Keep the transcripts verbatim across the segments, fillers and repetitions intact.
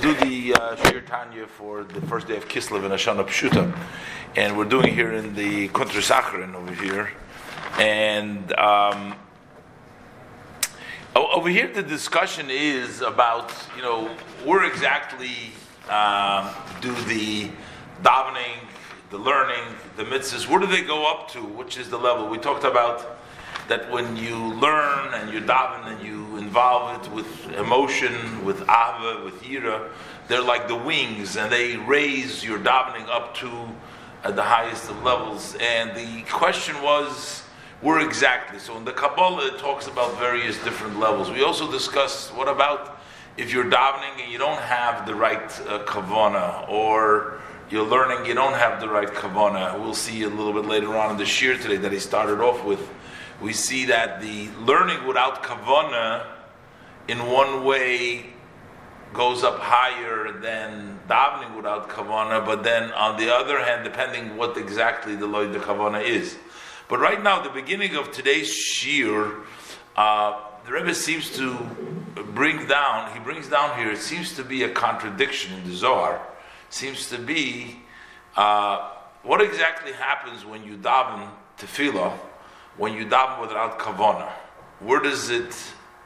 do the uh, Shir Tanya for the first day of Kislev and Hashanah Peshutah, and we're doing here in the Kuntres Acharon over here, and um, over here the discussion is about, you know, where exactly um, do the davening, the learning, the mitzvahs, where do they go up to? Which is the level we talked about? That when you learn and you daven and you involve it with emotion, with ahava, with yira, they're like the wings, and they raise your davening up to uh, the highest of levels. And the question was, where exactly? So in the Kabbalah, it talks about various different levels. We also discussed, what about if you're davening and you don't have the right uh, kavanah, or you're learning, you don't have the right kavanah? We'll see a little bit later on in the shir today that he started off with. We see that the learning without kavanah in one way goes up higher than davening without kavanah, but then on the other hand, depending what exactly the loy the kavanah is. But right now, the beginning of today's shir, uh, the Rebbe seems to bring down, he brings down here, it seems to be a contradiction in the Zohar, seems to be, uh, what exactly happens when you daven tefillah, when you daven without kavanah? Where does it,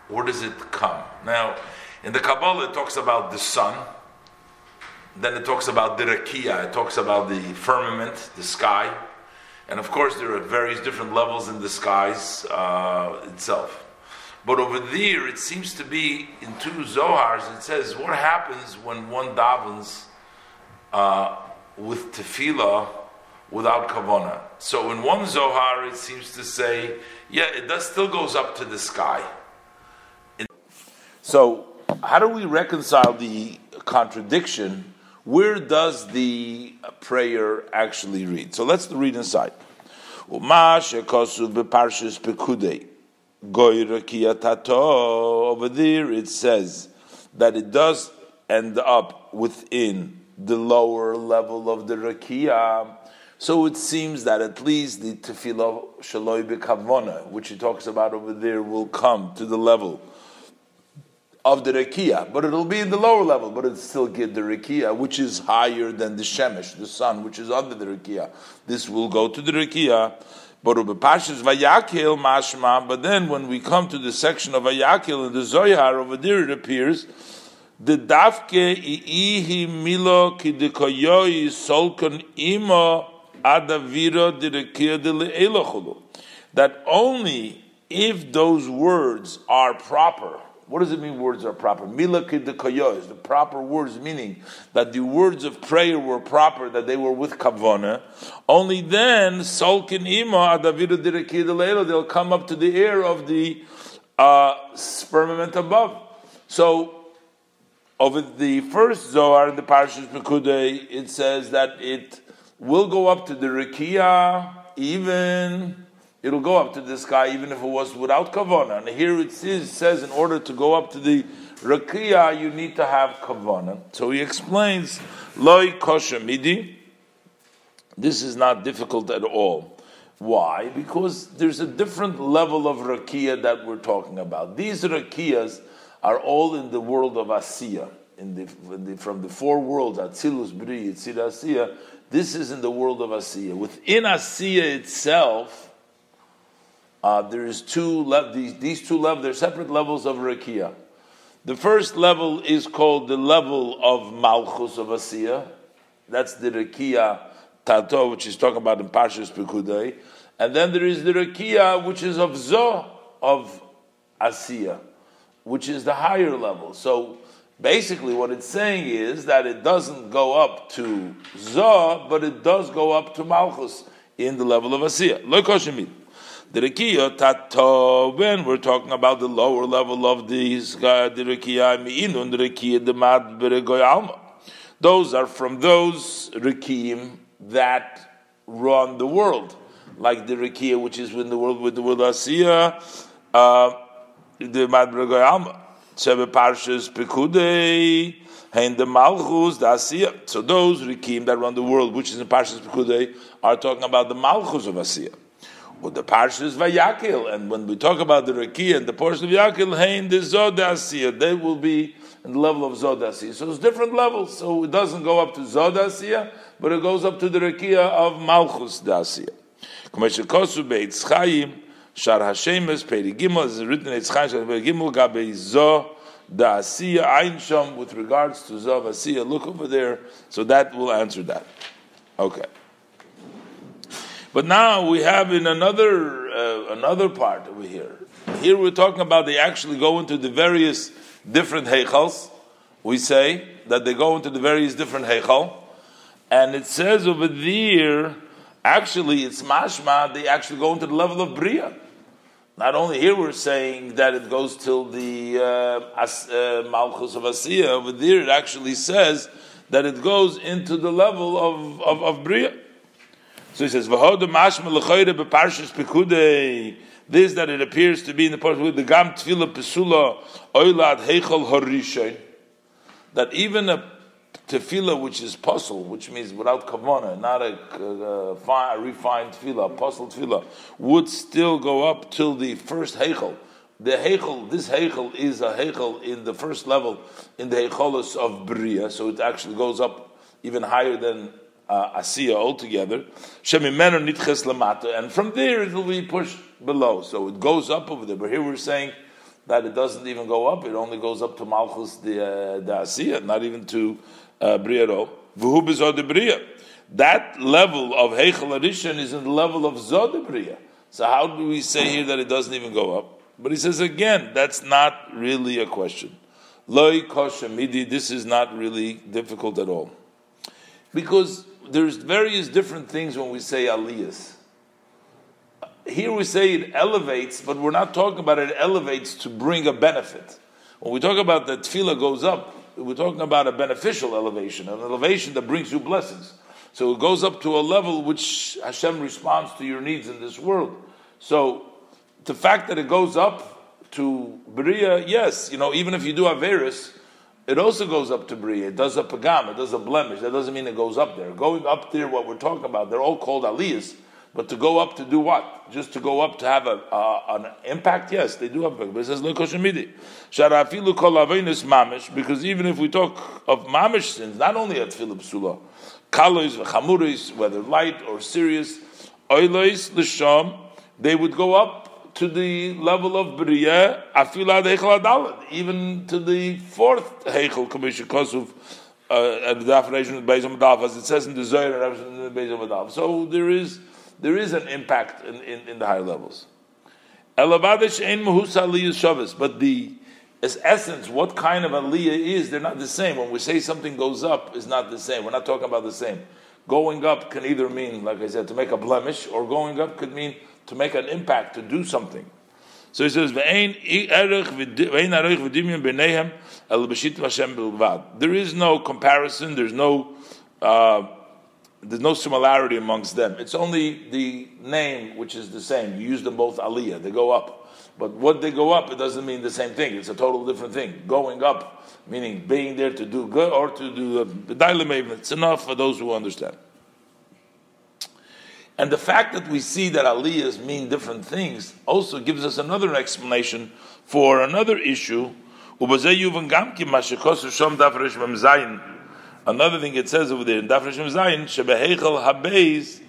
where does it come? Now, in the Kabbalah, it talks about the sun. Then it talks about the Rakiyah. It talks about the firmament, the sky. And of course, there are various different levels in the skies uh, itself. But over there, it seems to be, in two Zohars, it says, what happens when one davens uh, with tefillah without kavanah? So in one Zohar, it seems to say, yeah, it does still goes up to the sky. So how do we reconcile the contradiction? Where does the prayer actually read? So let's read inside. Over there it says that it does end up within the lower level of the Rakia. So it seems that at least the tefillah shaloi b'kavona, which he talks about over there, will come to the level of the Rakia. But it'll be in the lower level, but it'll still get the Rakia, which is higher than the Shemesh, the sun, which is under the Rakia. This will go to the Rakia. But then when we come to the section of Vayakhel in the Zohar, over there it appears, the dafke iihi milo kidikoyoi solkon imo that only if those words are proper. What does it mean words are proper? Mila kidikoyos, the proper words, meaning that the words of prayer were proper, that they were with kavona. Only then, solkin ima adavira dirakideleilo, they'll come up to the air of the uh, firmament above. So, over the first Zohar in the Parshas Pekudei, it says that it will go up to the Rakia, even, it'll go up to the sky, even if it was without kavanah. And here it says, says in order to go up to the Rakia, you need to have kavanah. So he explains, Loi koshamidi, this is not difficult at all. Why? Because there's a different level of Rakia that we're talking about. These Rakiyas are all in the world of Asiyah, in the, in the, from the four worlds, Atzilus, Briyah, Yetzirah, Asiyah. This is in the world of Asiyah. Within Asiyah itself, uh, there is two le- these, these two levels, they're separate levels of Rakiyah. The first level is called the level of Malchus of Asiyah. That's the Rakiyah Tato, which is talking about in Parshas Pekudei. And then there is the Rakiyah, which is of Zoh, of Asiyah, which is the higher level. So basically what it's saying is that it doesn't go up to Zoh, but it does go up to Malchus in the level of Asiyah. Lo koshemid. The Rakia Tato, when we're talking about the lower level of the Rakia, Mi'inun Rakia Demad Beregoy Alma. Those are from those Rakim that run the world, like the Rakia, which is in the world with the world Asiyah, uh, the Madregoyam, Shebe Parshas Pekudei, and the Malchus, the Asiyah. So those Rikim that run the world, which is in Parshas Pekudei, are talking about the Malchus of Asiyah. Or the Parshas Vayakhel, and when we talk about the Rakia and the portion of Vayakhel, Hein the Zod the Asiyah, they will be and the level of Zod Asiyah. So it's different levels. So it doesn't go up to Zod Asiyah, but it goes up to the Rakiyah of Malchus Dasiyah. Kumeshel Kosu Beitz Chaim, Shar HaShemes, Peri Gimel, is written in Eitzchaim, Shar HaShemes, Gabei Zod Asiyah, Ein Shom, with regards to Zod Asiyah. Look over there. So that will answer that. Okay. But now we have in another uh, another part over here. Here we're talking about they actually go into the various different heichals. We say that they go into the various different heichal. And it says over there, actually it's mashma, they actually go into the level of Briyah. Not only here we're saying that it goes till the uh, as, uh, Malchus of Asiyah, over there it actually says that it goes into the level of, of, of Briyah. So he says, V'hodu mashma l'choyre b'parshas Pekudei. This that it appears to be in the part with the Gam Tefillah Pesula Oilad Heichal Horishain, that even a Tefillah which is puzzle, which means without Kavanah, not a, a, a refined Tefillah, a puzzle Tefillah, would still go up till the first Heichal. The Heichal, this Heichal is a Heichal in the first level in the Heichalos of Briyah, so it actually goes up even higher than uh, Asiyah altogether. Shemimenu Nitches Lamata, and from there it will be pushed below, so it goes up over there. But here we're saying that it doesn't even go up; it only goes up to Malchus the uh, the Asiyah, not even to uh, Briyah. V'hu b'zod Briyah. That level of Heichal addition is in the level of Zod Briyah. So how do we say here that it doesn't even go up? But he says again, that's not really a question. Loi koshamidi. This is not really difficult at all, because there's various different things when we say aliyahs. Here we say it elevates, but we're not talking about it elevates to bring a benefit. When we talk about that tefillah goes up, we're talking about a beneficial elevation, an elevation that brings you blessings. So it goes up to a level which Hashem responds to your needs in this world. So the fact that it goes up to Briyah, yes, you know, even if you do Averis, it also goes up to Briyah. It does a pagam, it does a blemish. That doesn't mean it goes up there. Going up there, what we're talking about, they're all called aliyahs. But to go up to do what? Just to go up to have a, uh, an impact? Yes, they do have impact. But it says, because even if we talk of mamish sins, not only at Tefillah Pesula, kalois v'chamuris, whether light or serious, oilois l'sham, they would go up to the level of Briyah, afila heichal adalad, even to the fourth heichal, commission kosuv, at the definition of Beis Hamadalv, as it says in the Zohar and Beis Hamadalv. So there is... There is an impact in, in, in the higher levels. Elevadish ein mahus aliyah shavas, but the as essence, what kind of aliyah is, they're not the same. When we say something goes up, it's not the same. We're not talking about the same. Going up can either mean, like I said, to make a blemish, or going up could mean to make an impact, to do something. So he says, there is no comparison, there's no uh, There's no similarity amongst them. It's only the name which is the same. You use them both aliyah. They go up. But what they go up, it doesn't mean the same thing. It's a total different thing. Going up, meaning being there to do good or to do the dilemma. It's enough for those who understand. And the fact that we see that aliyahs mean different things also gives us another explanation for another issue. Another thing it says over there in Daf Rishon Zayin, Shebeheichel habeis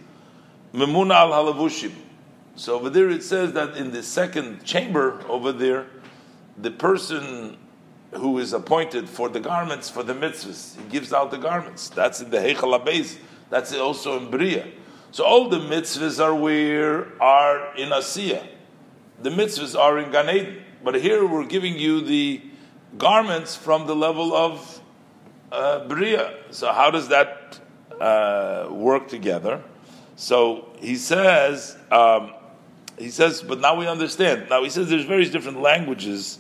memuna al halavushim. So over there it says that in the second chamber over there, the person who is appointed for the garments for the mitzvahs, he gives out the garments. That's in the heichel habeis. That's also in Briyah. So all the mitzvahs are where are in Asiyah. The mitzvahs are in Gan Eden. But here we're giving you the garments from the level of Uh, Briyah. So how does that uh, work together? So he says, um, he says, but now we understand. Now he says there's various different languages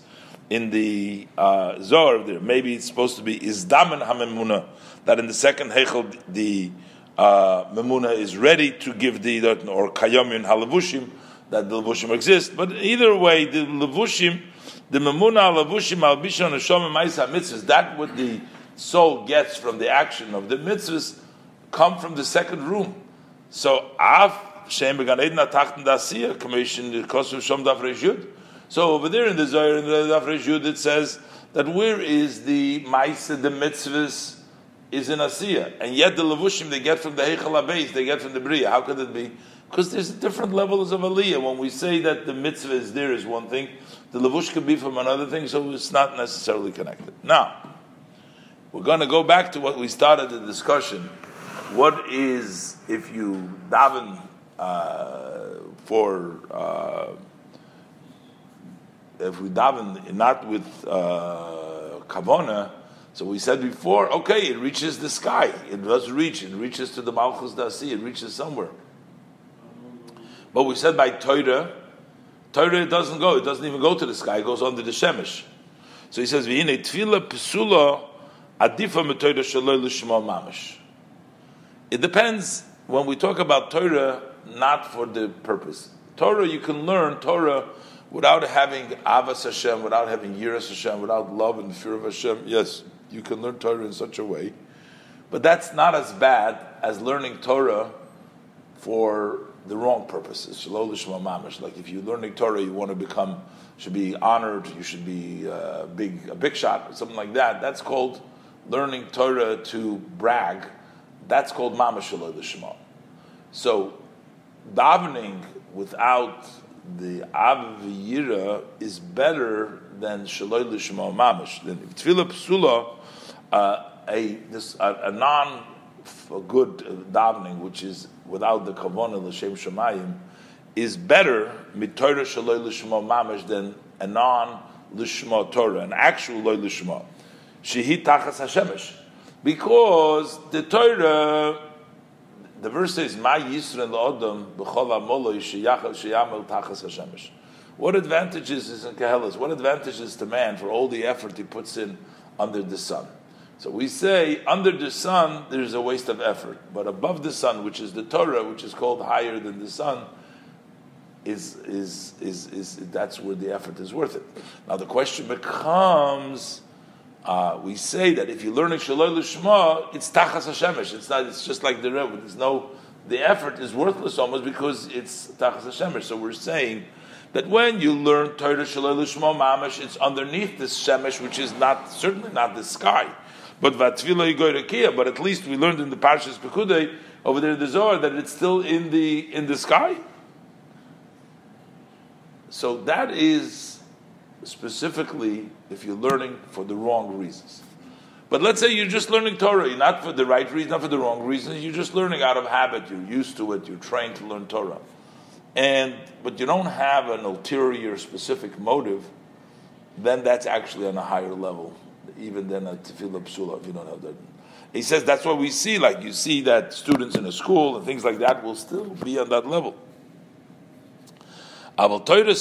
in the uh, Zohar there. Maybe it's supposed to be Izdamen HaMemuna, that in the second Heichel the uh, Memuna is ready to give the Idat, or Kayomin HaLavushim, that the Levushim exist. But either way, the Levushim, the Memuna HaLavushim HaLbishon HaShom HaMais HaMitzvahs, that would the soul gets from the action of the mitzvahs come from the second room. So, Av Shem began Eden atachten dasiyah commission the Kosev Shom Daf Reshut. So over there in the Zohar, in the Daf Resh Yud, it says that where is the Maisa, the mitzvahs, is in Asiyah. And yet the Levushim they get from the Heichal HaBeis, they get from the Briyah. How could it be? Because there's different levels of Aliyah. When we say that the mitzvah is there is one thing, the Levush could be from another thing, so it's not necessarily connected. Now, we're going to go back to what we started the discussion. What is, if you daven uh, for... Uh, if we daven not with uh, kavona, so we said before, okay, it reaches the sky. It does reach. It reaches to the Malchus Dasi. It reaches somewhere. But we said by Torah, Torah it doesn't go. It doesn't even go to the sky. It goes under the Shemesh. So he says, V'ine tefillah pesula adifa metorah shelo lishma mamash. It depends when we talk about Torah, not for the purpose. Torah, you can learn Torah without having Avas Hashem, without having Yiras Hashem, without love and fear of Hashem. Yes, you can learn Torah in such a way. But that's not as bad as learning Torah for the wrong purposes. Shelo lishma mamash. Like if you're learning Torah, you want to become, should be honored, you should be uh, big, a big shot, or something like that. That's called learning Torah to brag. That's called mamash shelo lishma. So, davening without the aviyira is better than shelo lishma mamash. Then if tefillah pesula, uh, a this a, a non a good davening, which is without the kavanah l'shem shemayim, is better mitorah shelo lishma mamash than a non lishma Torah, an actual lo lishma shehi tachas hashemesh, because the Torah. The verse says, "Ma Yisrael la'odam b'chol amoloi sheyachal sheyamel tachas hashemesh." What advantages is in Kehelas? What advantage is to man for all the effort he puts in under the sun? So we say, under the sun, there is a waste of effort, but above the sun, which is the Torah, which is called higher than the sun, is is is is, is that's where the effort is worth it. Now the question becomes. Uh, we say that if you're learning Shelo Lishma, it's Tachas Hashemesh. It's not. It's just like the Rebbe. There's no. The effort is worthless almost because it's Tachas Hashemesh. So we're saying that when you learn Torah Shelo Lishma Mamash, it's underneath this Shemesh, which is not certainly not the sky. But Vatvilah Yigoy Rakia. But at least we learned in the Parshas Pekudei over there in the Zohar that it's still in the in the sky. So that is. Specifically if you're learning for the wrong reasons. But let's say you're just learning Torah, you're not for the right reason, not for the wrong reasons, you're just learning out of habit, you're used to it, you're trained to learn Torah. And but you don't have an ulterior specific motive, then that's actually on a higher level, even than a tefillah psula, if you don't have that. He says that's what we see, like you see that students in a school and things like that will still be on that level. But if you're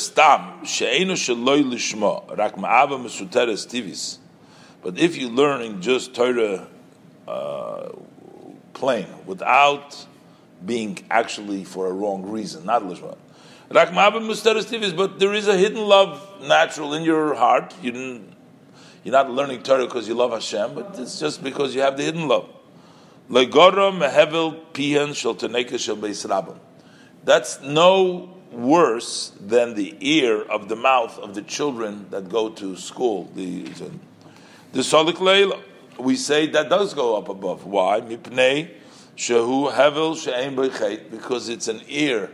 learning just Torah uh, plain, without being actually for a wrong reason, not lishma, but there is a hidden love natural in your heart. You didn't, you're not learning Torah because you love Hashem, but it's just because you have the hidden love. That's no worse than the ear of the mouth of the children that go to school. The the solik leila, we say that does go up above. Why? Mipnei shehu hevel she'ein b'chait, because it's an ear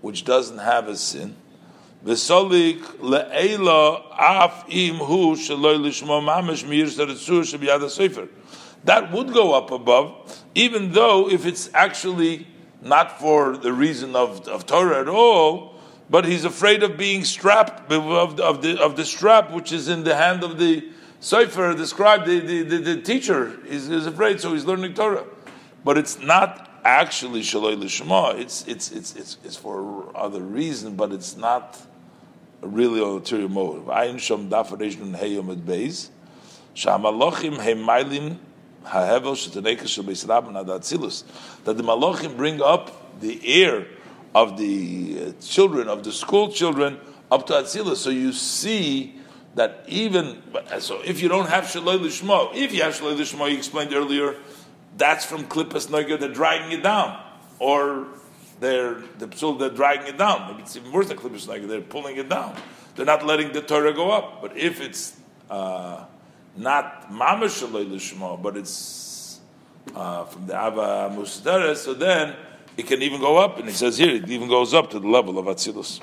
which doesn't have a sin. The solik leila af im hu sheloy lishmo mamish mir zeritzur shebiyad hasofer. That would go up above, even though if it's actually not for the reason of, of Torah at all, but he's afraid of being strapped of the, of the of the strap which is in the hand of the sofer, the scribe, the the, the, the teacher. He's, he's afraid, so he's learning Torah, but it's not actually shelo lishma. It's it's it's it's it's for other reason, but it's not really an ulterior motive. Ayin shom dafarishun heyom at beis shamalochim hemaylim. That the malachim bring up the ear of the children, of the school children, up to Atzilus. So you see that even, so if you don't have Shelo Lishma, if you have Shelo Lishma, you explained earlier, that's from Klippas Noga, they're dragging it down. Or they're the psul, they're dragging it down. Maybe it's even worse than Klippas Noga. They're pulling it down. They're not letting the Torah go up. But if it's uh, not mamash alei lishma, but it's uh, from the Ava Musdara, so then it can even go up. And he says here, it even goes up to the level of Atzilus.